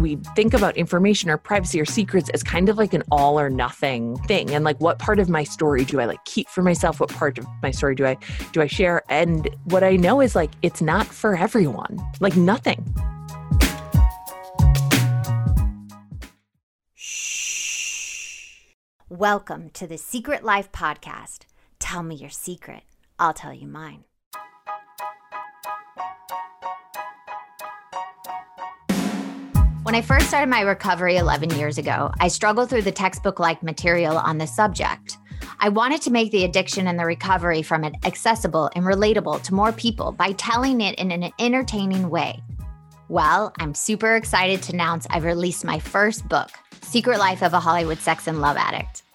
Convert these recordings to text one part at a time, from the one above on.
we think about information or privacy or secrets as kind of like an all or nothing thing. And like, what part of my story do I like keep for myself? What part of my story do I share? And what I know is like, it's not for everyone, like nothing. Welcome to the Secret Life Podcast. Tell me your secret. I'll tell you mine. When I first started my recovery 11 years ago, I struggled through the textbook-like material on this subject. I wanted to make the addiction and the recovery from it accessible and relatable to more people by telling it in an entertaining way. Well, I'm super excited to announce I've released my first book, Secret Life of a Hollywood Sex and Love Addict.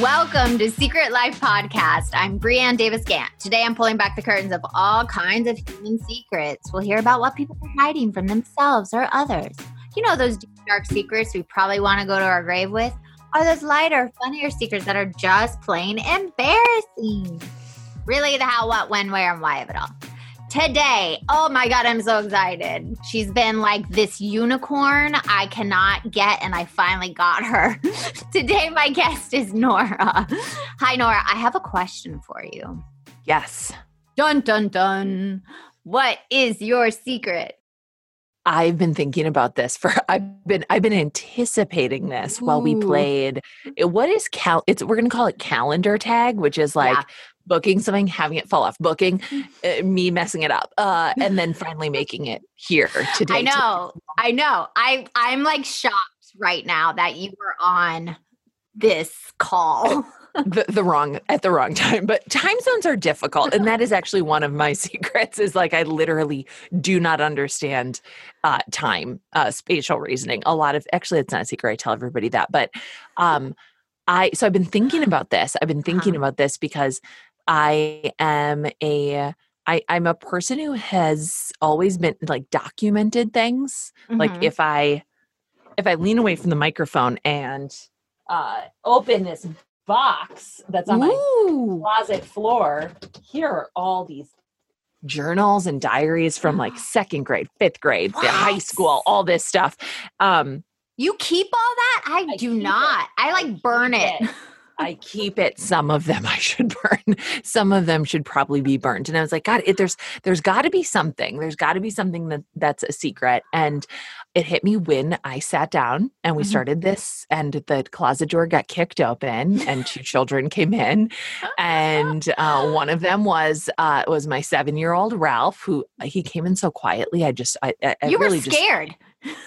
Welcome to Secret Life Podcast. I'm Brianne Davis Gantt. Today I'm pulling back the curtains of all kinds of human secrets. We'll hear about what people are hiding from themselves or others. You know those deep, dark secrets we probably want to go to our grave with? Or those lighter, funnier secrets that are just plain embarrassing. Really the how, what, when, where, and why of it all. Today, oh my God, I'm so excited. She's been like this unicorn I cannot get, and I finally got her. Today, my guest is Nora. Hi, Nora. I have a question for you. Yes. Dun, dun, dun. What is your secret? I've been thinking about this for I've been anticipating this. Ooh. While we played. We're going to call it calendar tag, which is like, yeah. Booking something, having it fall off, me messing it up, and then finally making it here today. I know. I'm like shocked right now that you were on this call. the wrong time, but time zones are difficult. And that is actually one of my secrets is like, I literally do not understand time, spatial reasoning. Actually it's not a secret. I tell everybody that, but so I've been thinking about this. Because I'm a person who has always been like documented things. Mm-hmm. Like if I lean away from the microphone and open this box that's on Ooh. My closet floor, here are all these journals and diaries from like second grade, fifth grade, high school, all this stuff. You keep all that? I do not. I like burn it. I keep it. Some of them I should burn. Some of them should probably be burned. And I was like, God, there's got to be something. There's got to be something that's a secret. And it hit me when I sat down and we started this and the closet door got kicked open and two children came in. And one of them was my 7-year-old Ralph, who he came in so quietly. You really were scared.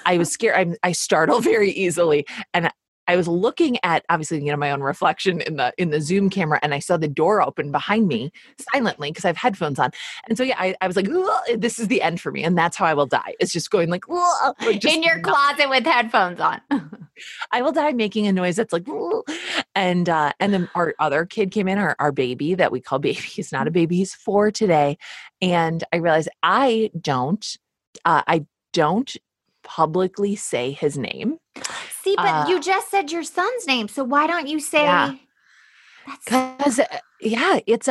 I was scared. I startle very easily. And I was looking at, obviously, you know, my own reflection in the Zoom camera, and I saw the door open behind me silently because I have headphones on. And so, yeah, I was like, this is the end for me. And that's how I will die. It's just going like just in your closet with headphones on. I will die making a noise that's like, and then our other kid came in, our baby that we call baby. He's not a baby. He's 4 today. And I realized I don't publicly say his name. See, but you just said your son's name, so why don't you say? Yeah. Because it's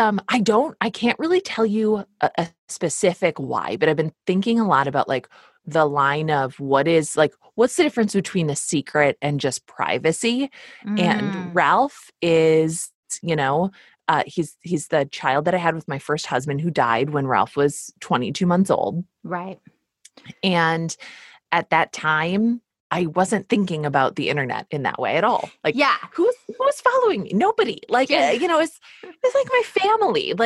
I can't really tell you a specific why, but I've been thinking a lot about like the line of what's the difference between a secret and just privacy. Mm. And Ralph is, you know. He's the child that I had with my first husband who died when Ralph was 22 months old. Right. And at that time, I wasn't thinking about the internet in that way at all. Like, yeah, who's following me? Nobody. Like, you know, it's like my family and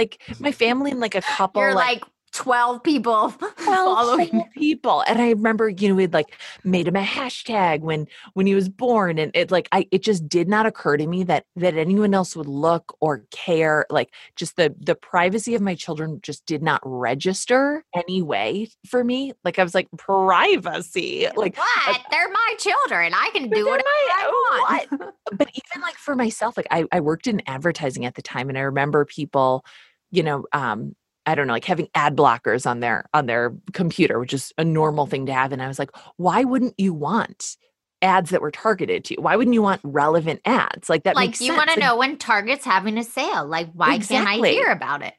like a couple. You're like 12 people following people. And I remember, you know, we'd like made him a hashtag when he was born. And it like, it just did not occur to me that anyone else would look or care. Like just the privacy of my children just did not register any way for me. Like I was like, privacy, like what? They're my children. I can do whatever I want. But even like for myself, like I worked in advertising at the time. And I remember people, you know, I don't know, like having ad blockers on their computer, which is a normal thing to have. And I was like, why wouldn't you want ads that were targeted to you? Why wouldn't you want relevant ads? Like that makes sense. Like you want to know when Target's having a sale. Like why can't I hear about it?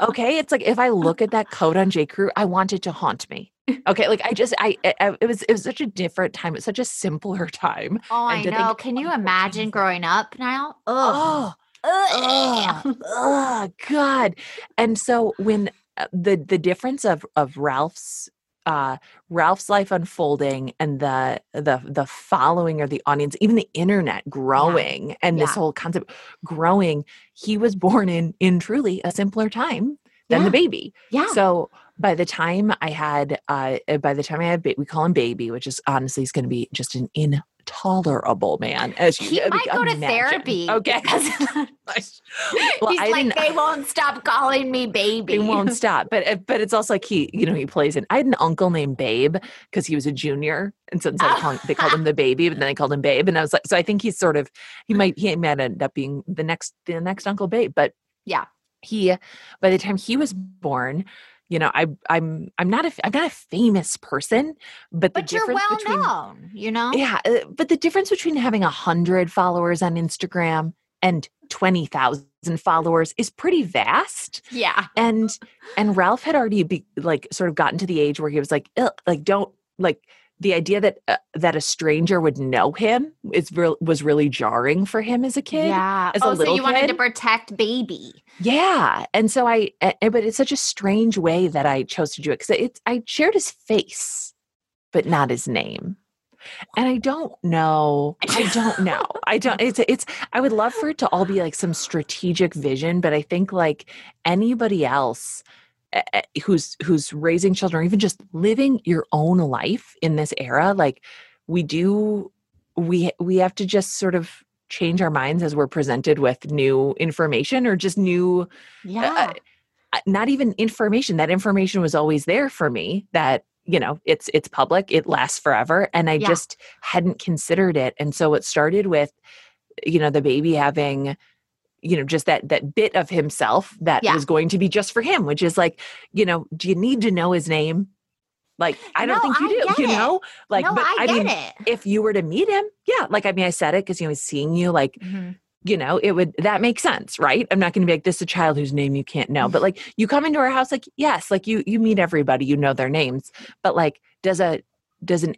Okay. It's like, if I look at that coat on J.Crew, I want it to haunt me. Okay. Like it was such a different time. It's such a simpler time. Oh, I know. Can you imagine growing up now? Oh. Oh God. And so when the difference of Ralph's life unfolding and the following or the audience, even the internet growing and this whole concept growing, he was born in truly a simpler time than the baby. Yeah. So by the time I had, we call him baby, which is honestly, he's going to be just an intolerable man. As he might go to therapy. Okay. They won't stop calling me baby. They won't stop. But it's also like he plays in. I had an uncle named Babe because he was a junior. And so they called him the baby, but then they called him Babe. And I was like, so I think he's sort of, he might end up being the next Uncle Babe. But yeah, by the time he was born, you know, I'm not a famous person, but you're well known, you know? Yeah. But the difference between having 100 followers on Instagram and 20,000 followers is pretty vast. Yeah. And Ralph had already sort of gotten to the age where he was like, the idea that a stranger would know him was really jarring for him as a kid. Yeah. As a little kid. So you wanted to protect baby. Yeah. And so but it's such a strange way that I chose to do it because I shared his face, but not his name. And I don't know. I would love for it to all be like some strategic vision, but I think like anybody else who's raising children or even just living your own life in this era, like we have to just sort of change our minds as we're presented with new information or just new, not even information. That information was always there for me that, you know, it's public, it lasts forever. And I just hadn't considered it. And so it started with, you know, the baby having, you know, just that bit of himself that was going to be just for him, which is like, you know, do you need to know his name? Like, I don't think you do, you know? Like, no, but I mean, if you were to meet him, like, I mean, I said it because, you know, he's seeing you, like, you know, that makes sense, right? I'm not going to be like, this is a child whose name you can't know. But like, you come into our house, like, yes, like you meet everybody, you know their names. But like, does an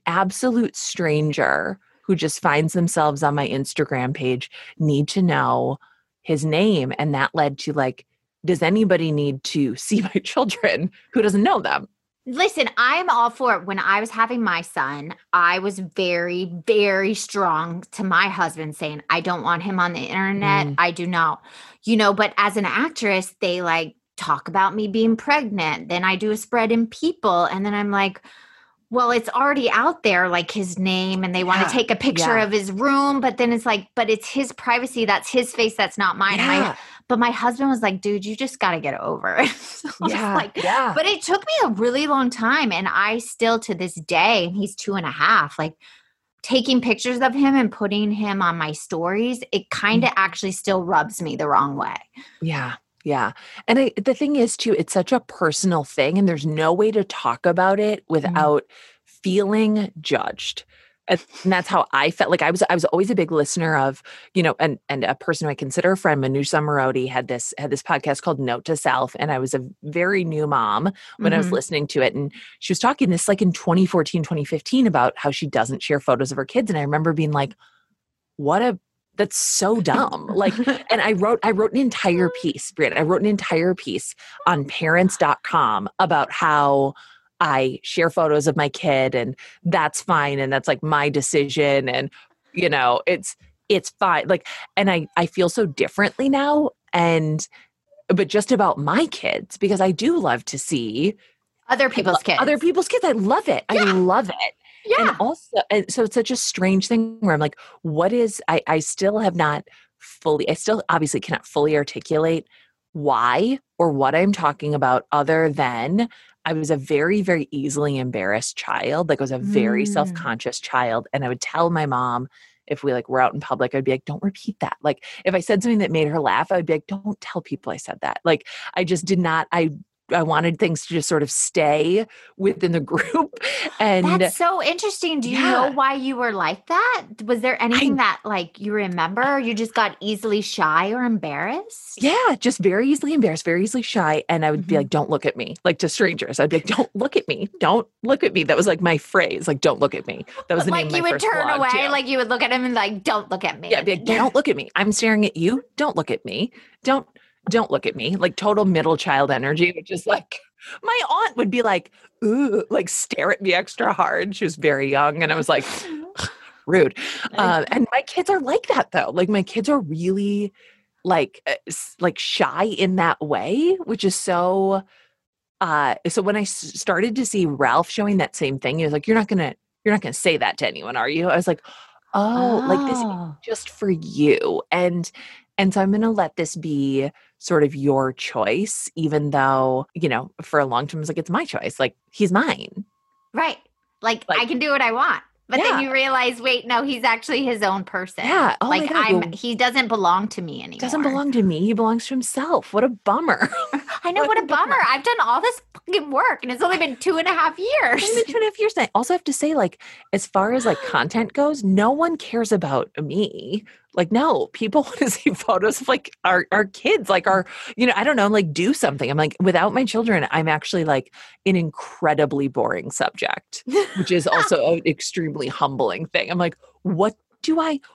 absolute stranger who just finds themselves on my Instagram page need to know his name? And that led to like, does anybody need to see my children who doesn't know them? Listen, I'm all for it. When I was having my son, I was very, very strong to my husband saying, I don't want him on the internet. I do not, you know, but as an actress, they like talk about me being pregnant. Then I do a spread in People. And then I'm like, well, it's already out there, like his name, and they want to take a picture of his room, but then it's like, but it's his privacy. That's his face. That's not mine. But my husband was like, dude, you just got to get over it. So but it took me a really long time. And I still to this day, and he's 2.5, like taking pictures of him and putting him on my stories, it kind of actually still rubs me the wrong way. Yeah. Yeah. And the thing is too, it's such a personal thing and there's no way to talk about it without feeling judged. And that's how I felt. Like I was always a big listener of, you know, and a person who I consider a friend, Manoush Zomorodi, had this podcast called Note to Self. And I was a very new mom when I was listening to it. And she was talking this like in 2014, 2015 about how she doesn't share photos of her kids. And I remember being like, that's so dumb. Like, and I wrote an entire piece, Brianne. I wrote an entire piece on parents.com about how I share photos of my kid and that's fine. And that's like my decision. And, you know, it's fine. Like, and I feel so differently now. And but just about my kids, because I do love to see other people's kids. Other people's kids. I love it. Yeah. I love it. Yeah. And also, and so it's such a strange thing where I'm like, what is, I still have not fully, I still obviously cannot fully articulate why or what I'm talking about, other than I was a very, very easily embarrassed child. Like I was a very self-conscious child. And I would tell my mom, if we like were out in public, I'd be like, don't repeat that. Like if I said something that made her laugh, I'd be like, don't tell people I said that. Like I just did not, I wanted things to just sort of stay within the group. And that's so interesting. Do you know why you were like that? Was there anything that like you remember, or you just got easily shy or embarrassed? Yeah. Just very easily embarrassed, very easily shy. And I would be like, don't look at me, like to strangers. I'd be like, don't look at me. Don't look at me. That was like my phrase. Like, don't look at me. That was the name of my first blog too. Like you would turn away, like you would look at him and like, don't look at me. Yeah. I'd be like, don't look at me. I'm staring at you. Don't look at me. Don't look at me, like total middle child energy, which is like, my aunt would be like, ooh, like stare at me extra hard. She was very young. And I was like, rude. And my kids are like that though. Like my kids are really like shy in that way, which is so, so when I started to see Ralph showing that same thing, he was like, you're not going to say that to anyone, are you? I was like, oh. Like this is just for you. And so I'm going to let this be sort of your choice, even though, you know, for a long time, it's like, it's my choice. Like, he's mine. Right. Like I can do what I want. But then you realize, wait, no, he's actually his own person. Yeah. Oh like, he doesn't belong to me anymore. Doesn't belong to me. He belongs to himself. What a bummer. I know. What a bummer. I've done all this fucking work and it's only been 2.5 years. It's been 2.5 years. I also have to say, like, as far as like content goes, no one cares about me. Like, no, people want to see photos of like our kids, like our, you know, I don't know, like do something. I'm like, without my children, I'm actually like an incredibly boring subject, which is also an extremely humbling thing. I'm like, what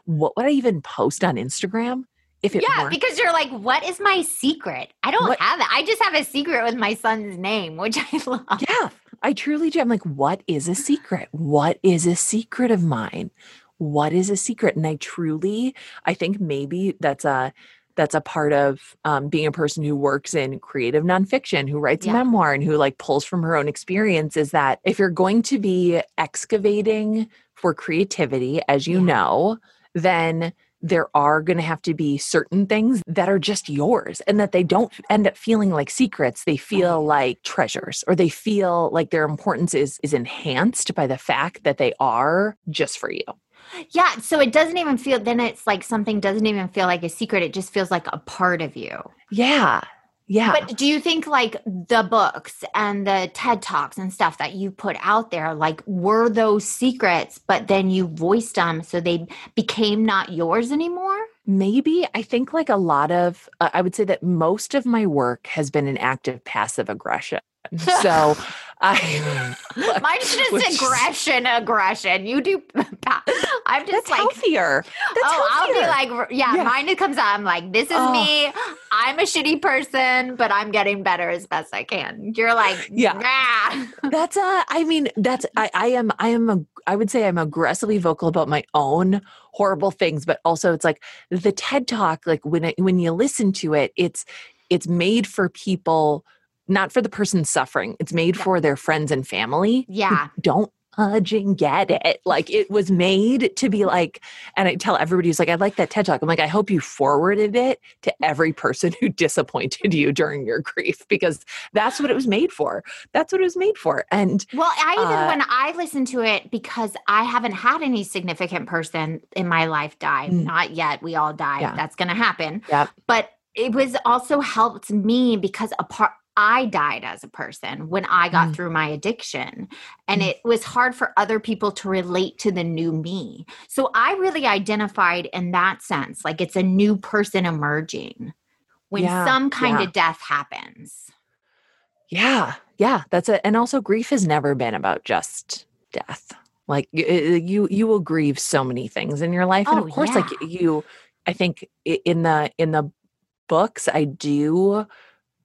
would I even post on Instagram? If it weren't? Because you're like, what is my secret? I don't have it. I just have a secret with my son's name, which I love. Yeah, I truly do. I'm like, what is a secret? What is a secret of mine? What is a secret? And I think maybe that's a part of being a person who works in creative nonfiction, who writes a memoir and who like pulls from her own experience, is that if you're going to be excavating for creativity, as you know, then there are going to have to be certain things that are just yours and that they don't end up feeling like secrets. They feel like treasures, or they feel like their importance is enhanced by the fact that they are just for you. Yeah. So it doesn't even feel, then it's like something doesn't even feel like a secret. It just feels like a part of you. Yeah. Yeah. But do you think like the books and the TED Talks and stuff that you put out there, like were those secrets, but then you voiced them so they became not yours anymore? Maybe. I think like a lot of, I would say that most of my work has been an act of passive aggression. So mine's just aggression. You do. I'm just that's like healthier. That's healthier. I'll be like, mine comes out. I'm like, this is me. I'm a shitty person, but I'm getting better as best I can. You're like, That's I would say I'm aggressively vocal about my own horrible things, but also it's like the TED Talk. Like when you listen to it, it's made for people. Not for the person suffering. It's made for their friends and family. Yeah. Don't judge and get it. Like it was made to be like, and I tell everybody who's like, I like that TED Talk. I'm like, I hope you forwarded it to every person who disappointed you during your grief, because that's what it was made for. That's what it was made for. And well, I even when I listen to it, because I haven't had any significant person in my life die. Not yet. We all die. Yeah. That's going to happen. Yep. But it was also helped me because I died as a person when I got through my addiction, and it was hard for other people to relate to the new me. So I really identified in that sense, like it's a new person emerging when some kind of death happens. Yeah. Yeah. That's it. And also grief has never been about just death. Like you will grieve so many things in your life. And of course, like I think in the books, I do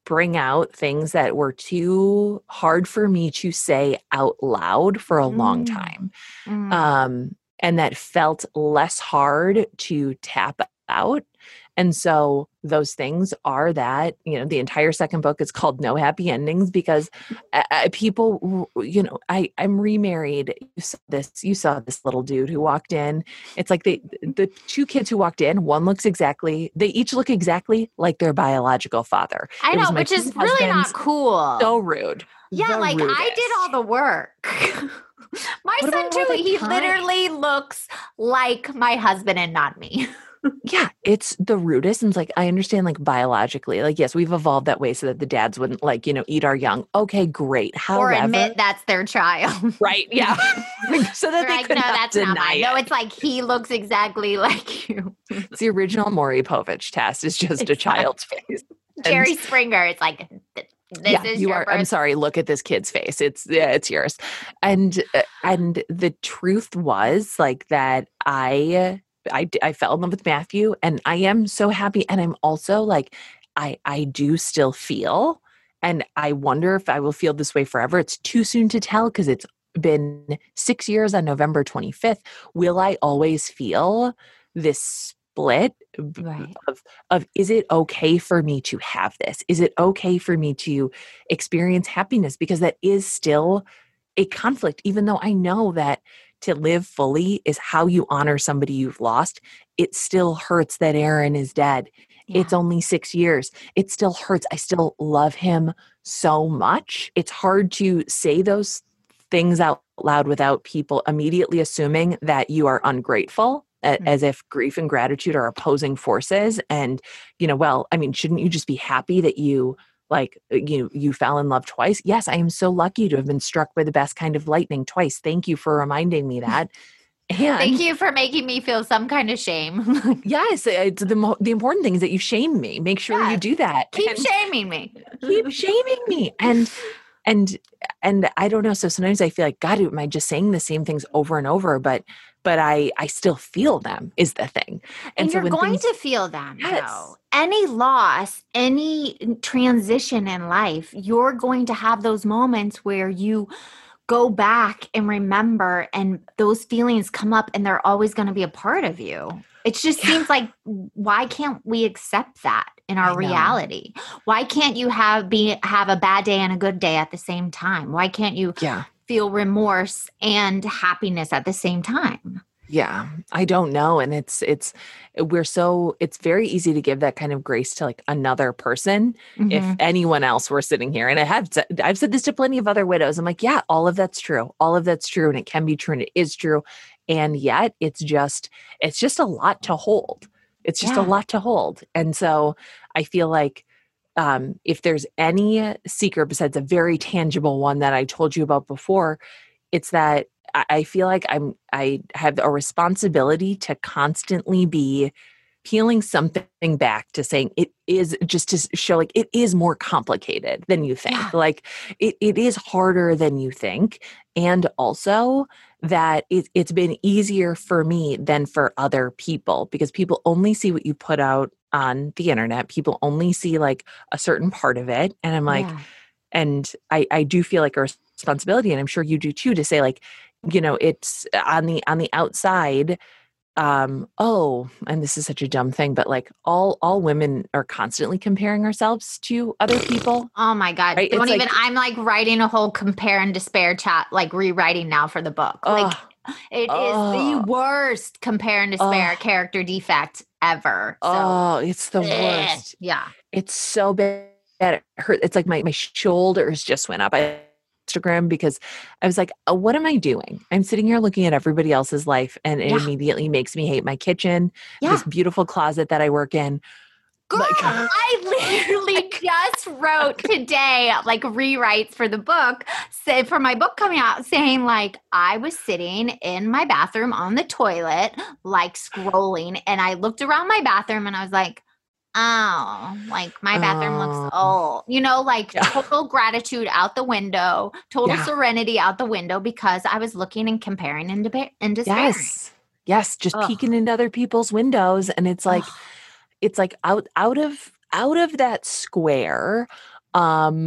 bring out things that were too hard for me to say out loud for a long time. And that felt less hard to tap out. And so those things are that, you know, the entire second book is called No Happy Endings, because people, you know, I'm remarried. You saw this little dude who walked in. It's like the two kids who walked in, they each look exactly like their biological father. I know, which is really not cool. So rude. Yeah. Like rudest. I did all the work. My what son too, he literally looks like my husband and not me. Yeah, it's the rudest. And it's like, I understand, like, biologically, like, yes, we've evolved that way so that the dads wouldn't, like, you know, eat our young. Okay, great. However, or admit that's their child. Right, yeah. So that they could not deny it. No, it's like, he looks exactly like you. It's the original Maury Povich test. It's just a child's face. Jerry Springer, it's like... This is your birth. I'm sorry. Look at this kid's face. It's yours. And the truth was like that. I fell in love with Matthew, and I am so happy. And I'm also like, I do still feel, and I wonder if I will feel this way forever. It's too soon to tell, because it's been 6 years on November 25th. Will I always feel this split of is it okay for me to have this? Is it okay for me to experience happiness? Because that is still a conflict, even though I know that to live fully is how you honor somebody you've lost. It still hurts that Aaron is dead. Yeah. It's only 6 years. It still hurts. I still love him so much. It's hard to say those things out loud without people immediately assuming that you are ungrateful, as if grief and gratitude are opposing forces. And, you know, well, I mean, shouldn't you just be happy that you, like, you fell in love twice? Yes, I am so lucky to have been struck by the best kind of lightning twice. Thank you for reminding me that. And thank you for making me feel some kind of shame. Yes. It's the important thing is that you shame me. Make sure you do that. Keep shaming me. And I don't know. So sometimes I feel like, God, am I just saying the same things over and over? But I still feel them is the thing. And so you're going to feel them. Yes. Though. Any loss, any transition in life, you're going to have those moments where you go back and remember, and those feelings come up, and they're always going to be a part of you. It just seems like, why can't we accept that in our reality? Why can't you have a bad day and a good day at the same time? Why can't you feel remorse and happiness at the same time? Yeah, I don't know. And it's very easy to give that kind of grace to, like, another person. Mm-hmm. If anyone else were sitting here, and I've said this to plenty of other widows. I'm like, yeah, all of that's true. All of that's true. And it can be true. And it is true. And yet it's just a lot to hold. It's just a lot to hold. And so I feel like, if there's any secret besides a very tangible one that I told you about before, it's that I feel like I have a responsibility to constantly be peeling something back to saying it is, just to show, like, it is more complicated than you think. Yeah. Like it is harder than you think. And also that it's been easier for me than for other people, because people only see what you put out on the internet. People only see, like, a certain part of it. And I'm like, and I do feel like a responsibility, and I'm sure you do too, to say, like, you know, it's on the outside. And this is such a dumb thing, but, like, all women are constantly comparing ourselves to other people. Oh my God. Right? I'm like writing a whole compare and despair chat, like rewriting now for the book. It is the worst compare and despair character defect ever. So, it's the worst. Yeah. It's so bad. It hurt. It's like my shoulders just went up. Instagram, because I was like, what am I doing? I'm sitting here looking at everybody else's life, and it immediately makes me hate my kitchen, this beautiful closet that I work in. Girl, like, I literally just wrote today, like, rewrites for the book, say for my book coming out, saying, like, I was sitting in my bathroom on the toilet, like, scrolling, and I looked around my bathroom and I was like, oh, like, my bathroom looks old, you know, like, total gratitude out the window, total serenity out the window, because I was looking and comparing and despairing. Yes. Just peeking into other people's windows. And it's like, it's like out of that square. One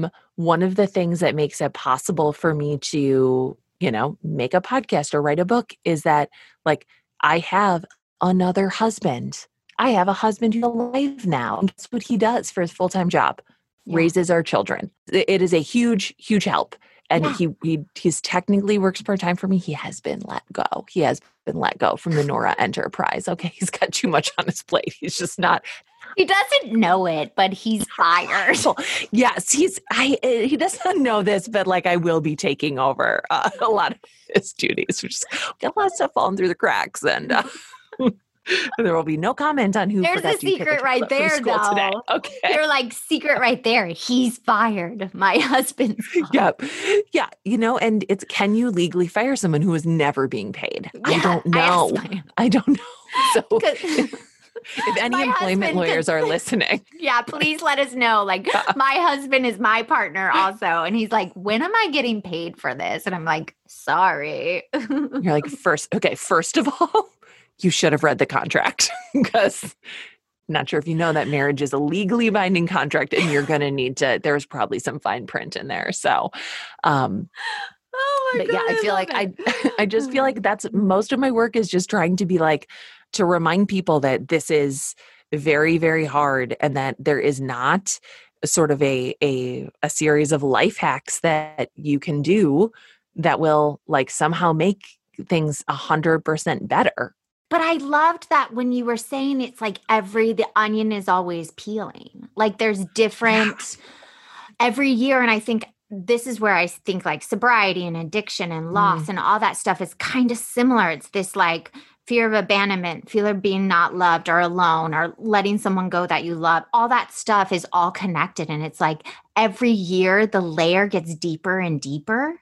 of the things that makes it possible for me to, you know, make a podcast or write a book is that, like, I have another husband. I have a husband who's alive now. And guess what he does for his full-time job? Yeah. Raises our children. It is a huge, huge help. And yeah. he's technically works part-time for me. He has been let go. He has been let go from the Nora enterprise. Okay. He's got too much on his plate. He's just not. He doesn't know it, but he's fired. Yes. He doesn't know this, but like, I will be taking over a lot of his duties, which is got a lot of stuff falling through the cracks. And there will be no comment on who. There's a secret right there, though. Today. Okay, they're like secret right there. He's fired. My husband's fired. Yep, yeah. You know, and it's can you legally fire someone who is never being paid? Yeah, I don't know. I don't know. So, if any employment lawyers are listening, yeah, please let us know. Like, my husband is my partner also, and he's like, when am I getting paid for this? And I'm like, sorry. You're like, first of all. You should have read the contract because I'm not sure if you know that marriage is a legally binding contract and you're going to need to, there's probably some fine print in there. So, oh my God, yeah, I feel like I just feel like that's most of my work is just trying to be like, to remind people that this is very, very hard and that there is not a sort of a series of life hacks that you can do that will like somehow make things 100% better. But I loved that when you were saying it's like the onion is always peeling. Like there's different every year. And I think this is where I think like sobriety and addiction and loss and all that stuff is kind of similar. It's this like fear of abandonment, fear of being not loved or alone or letting someone go that you love. All that stuff is all connected. And it's like every year the layer gets deeper and deeper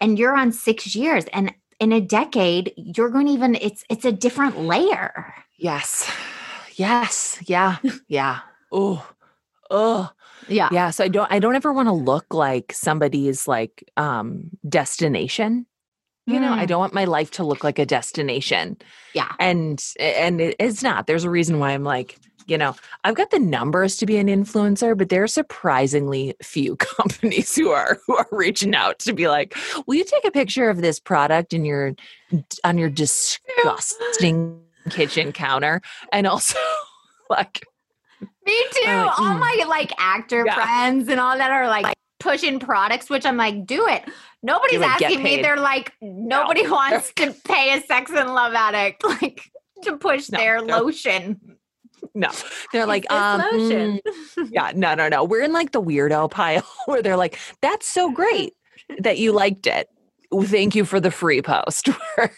and you're on 6 years and in a decade, you're going to it's a different layer. Yes. Yes. Yeah. Yeah. Oh, yeah. Yeah. So I don't ever want to look like somebody's like, destination, you know, I don't want my life to look like a destination. Yeah. And it's not, there's a reason why I'm like, you know, I've got the numbers to be an influencer, but there are surprisingly few companies who are reaching out to be like, will you take a picture of this product in on your disgusting kitchen counter? And also like me too. Like, all my like actor friends and all that are like pushing products, which I'm like, do it. Nobody's asking me. They're like, nobody wants to pay a sex and love addict like to push their lotion. No, they're like, yeah, no. We're in like the weirdo pile where they're like, that's so great that you liked it. Thank you for the free post. We're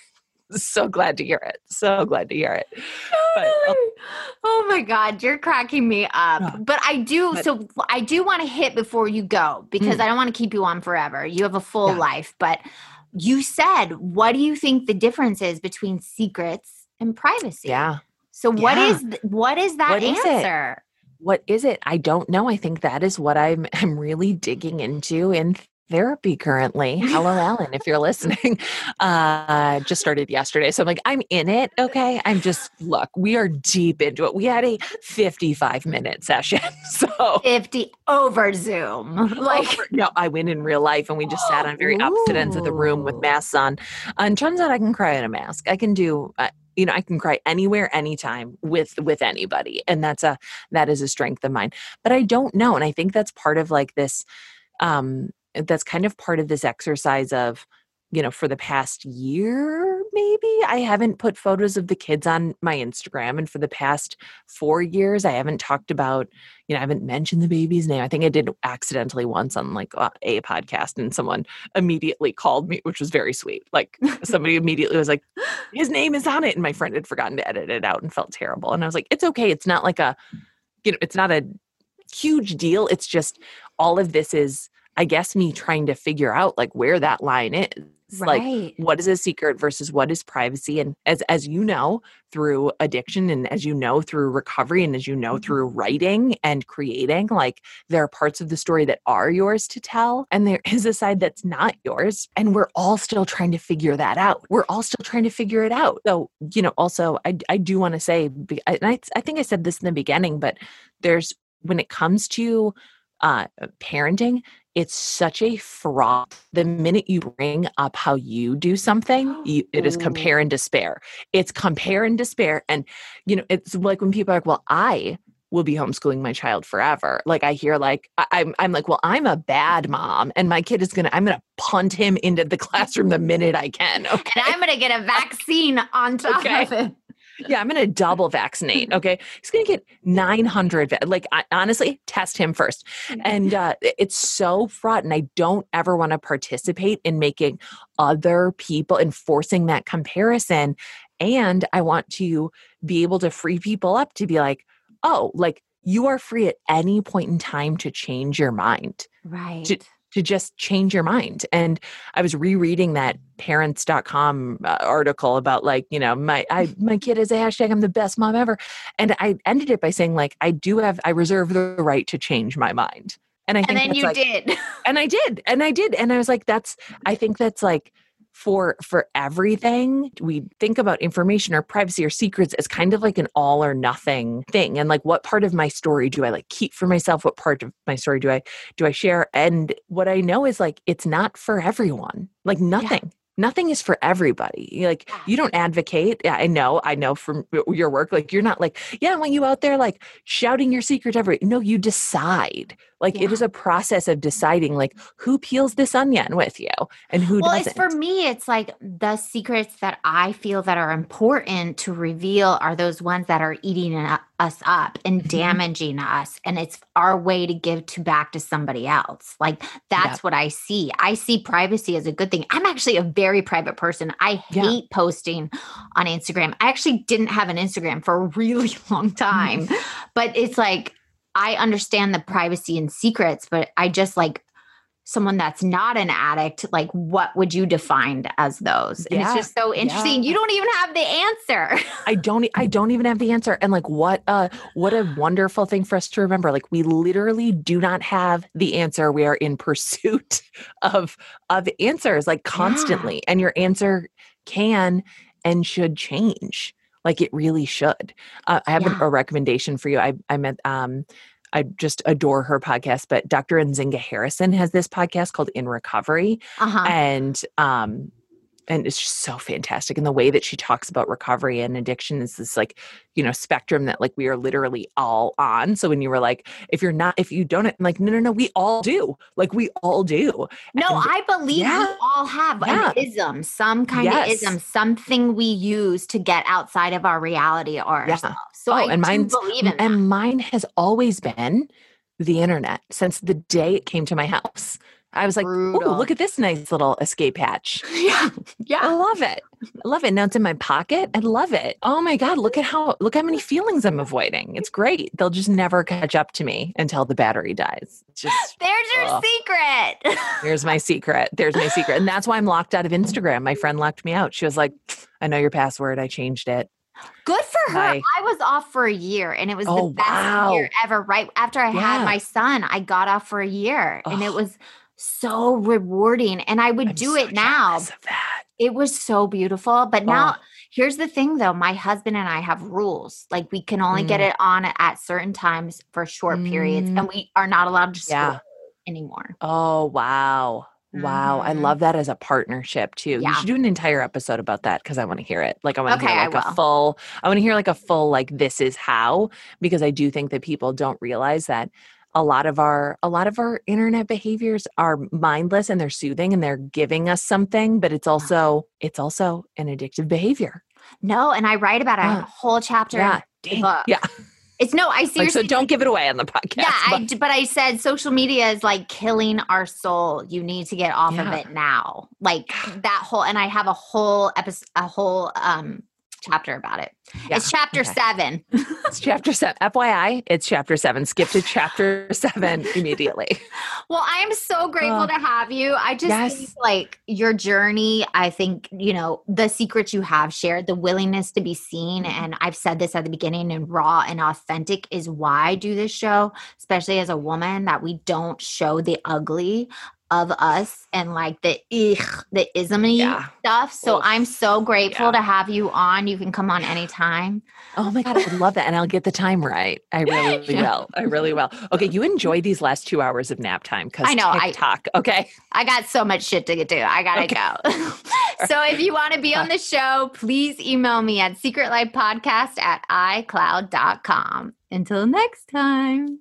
so glad to hear it. Totally. But, oh my God, you're cracking me up. But I do want to hit before you go because I don't want to keep you on forever. You have a full life, but you said, what do you think the difference is between secrets and privacy? Yeah. So what is that answer? What is it? I don't know. I think that is what I'm really digging into in therapy currently. Hello, Alan, if you're listening. Just started yesterday. So I'm like, I'm in it. Okay. We are deep into it. We had a 55-minute session. So 50 over Zoom. I went in real life and we just sat on very opposite ends of the room with masks on. And turns out I can cry in a mask. I can do... you know, I can cry anywhere, anytime with anybody. And that is a strength of mine, but I don't know. And I think that's part of like this, that's kind of part of this exercise of, you know, for the past year, maybe I haven't put photos of the kids on my Instagram. And for the past 4 years, I haven't talked about, you know, I haven't mentioned the baby's name. I think I did accidentally once on like a podcast and someone immediately called me, which was very sweet. Like somebody immediately was like, his name is on it. And my friend had forgotten to edit it out and felt terrible. And I was like, it's okay. It's not like it's not a huge deal. It's just all of this is, I guess, me trying to figure out like where that line is. Right. Like what is a secret versus what is privacy. And as you know, through addiction and as you know, through recovery and as you know, through writing and creating, like there are parts of the story that are yours to tell and there is a side that's not yours. And we're all still trying to figure that out. So, you know, also I do want to say, and I think I said this in the beginning, but when it comes to parenting, it's such a fraught. The minute you bring up how you do something, it is compare and despair. It's compare and despair. And, you know, it's like when people are like, well, I will be homeschooling my child forever. Like I hear like, I'm like, well, I'm a bad mom and my kid is going to, I'm going to punt him into the classroom the minute I can. Okay. And I'm going to get a vaccine on top of it. Yeah, I'm going to double vaccinate. Okay. He's going to get 900. Like, honestly, test him first. And it's so fraught. And I don't ever want to participate in making other people, enforcing that comparison. And I want to be able to free people up to be like, oh, like you are free at any point in time to change your mind. Right. To just change your mind. And I was rereading that parents.com article about like, you know, my kid is a hashtag, I'm the best mom ever. And I ended it by saying like, I reserve the right to change my mind. And I think then you like, did. And I did. And I did. And I was like, I think that's like, for everything, we think about information or privacy or secrets as kind of like an all or nothing thing. And like, what part of my story do I like keep for myself? What part of my story do I share? And what I know is like, it's not for everyone, like nothing. Yeah. Nothing is for everybody. Like you don't advocate. I know from your work, like you're not like, yeah, I want you out there like shouting your secret every. No, you decide. Like it is a process of deciding like who peels this onion with you and who doesn't. Well, for me, it's like the secrets that I feel that are important to reveal are those ones that are eating us up and damaging us. And it's our way to give back to somebody else. Like that's what I see. I see privacy as a good thing. I'm actually a very private person. I hate posting on Instagram. I actually didn't have an Instagram for a really long time, but it's like, I understand the privacy and secrets, but I just like someone that's not an addict, like what would you define as those? And it's just so interesting. Yeah. You don't even have the answer. I don't even have the answer. And like, what a wonderful thing for us to remember. Like we literally do not have the answer. We are in pursuit of answers like constantly and your answer can and should change. Like it really should. I have a recommendation for you. I just adore her podcast, but Dr. Nzinga Harrison has this podcast called In Recovery. And it's just so fantastic. And the way that she talks about recovery and addiction is this like, you know, spectrum that like we are literally all on. So when you were like, if you don't, I'm like, no, we all do. Like we all do. No, I believe we all have an ism, some kind of ism, something we use to get outside of our reality or ourselves. So I believe in that. And mine has always been the internet since the day it came to my house. I was like, oh, look at this nice little escape hatch. Yeah. I love it. Now it's in my pocket. I love it. Oh my God. Look how many feelings I'm avoiding. It's great. They'll just never catch up to me until the battery dies. There's your secret. There's my secret. And that's why I'm locked out of Instagram. My friend locked me out. She was like, I know your password. I changed it. Good for her. I was off for a year and it was the best year ever. Right after I had my son, I got off for a year and it was so rewarding. And I would do it now. It was so beautiful. But now here's the thing though. My husband and I have rules. Like we can only get it on at certain times for short periods and we are not allowed to scroll anymore. Oh, wow. Wow. I love that as a partnership too. Yeah. You should do an entire episode about that because I want to hear it. Like I want to hear like a full, like this is how, because I do think that people don't realize that a lot of our internet behaviors are mindless and they're soothing and they're giving us something, but it's also an addictive behavior. No. And I write about it a whole chapter. Yeah. In the book. Yeah. It's no, I seriously. Like, so don't give it away on the podcast. Yeah, but I said social media is like killing our soul. You need to get off of it now. Like that whole, and I have a whole episode, a whole chapter about it. Yeah. It's chapter 7. It's chapter 7. FYI, it's chapter 7. Skip to chapter 7 immediately. Well, I am so grateful to have you. I just think like your journey, I think, you know, the secrets you have shared, the willingness to be seen. And I've said this at the beginning and raw and authentic is why I do this show, especially as a woman, that we don't show the ugly of us and like the ism-y stuff. So I'm so grateful to have you on. You can come on anytime. Oh my God, I would love that. And I'll get the time right. I really will. I really will. Okay. You enjoy these last 2 hours of nap time because I know TikTok. Okay. I got so much shit to do. I got to go. So if you want to be on the show, please email me at secretlifepodcast@icloud.com. Until next time.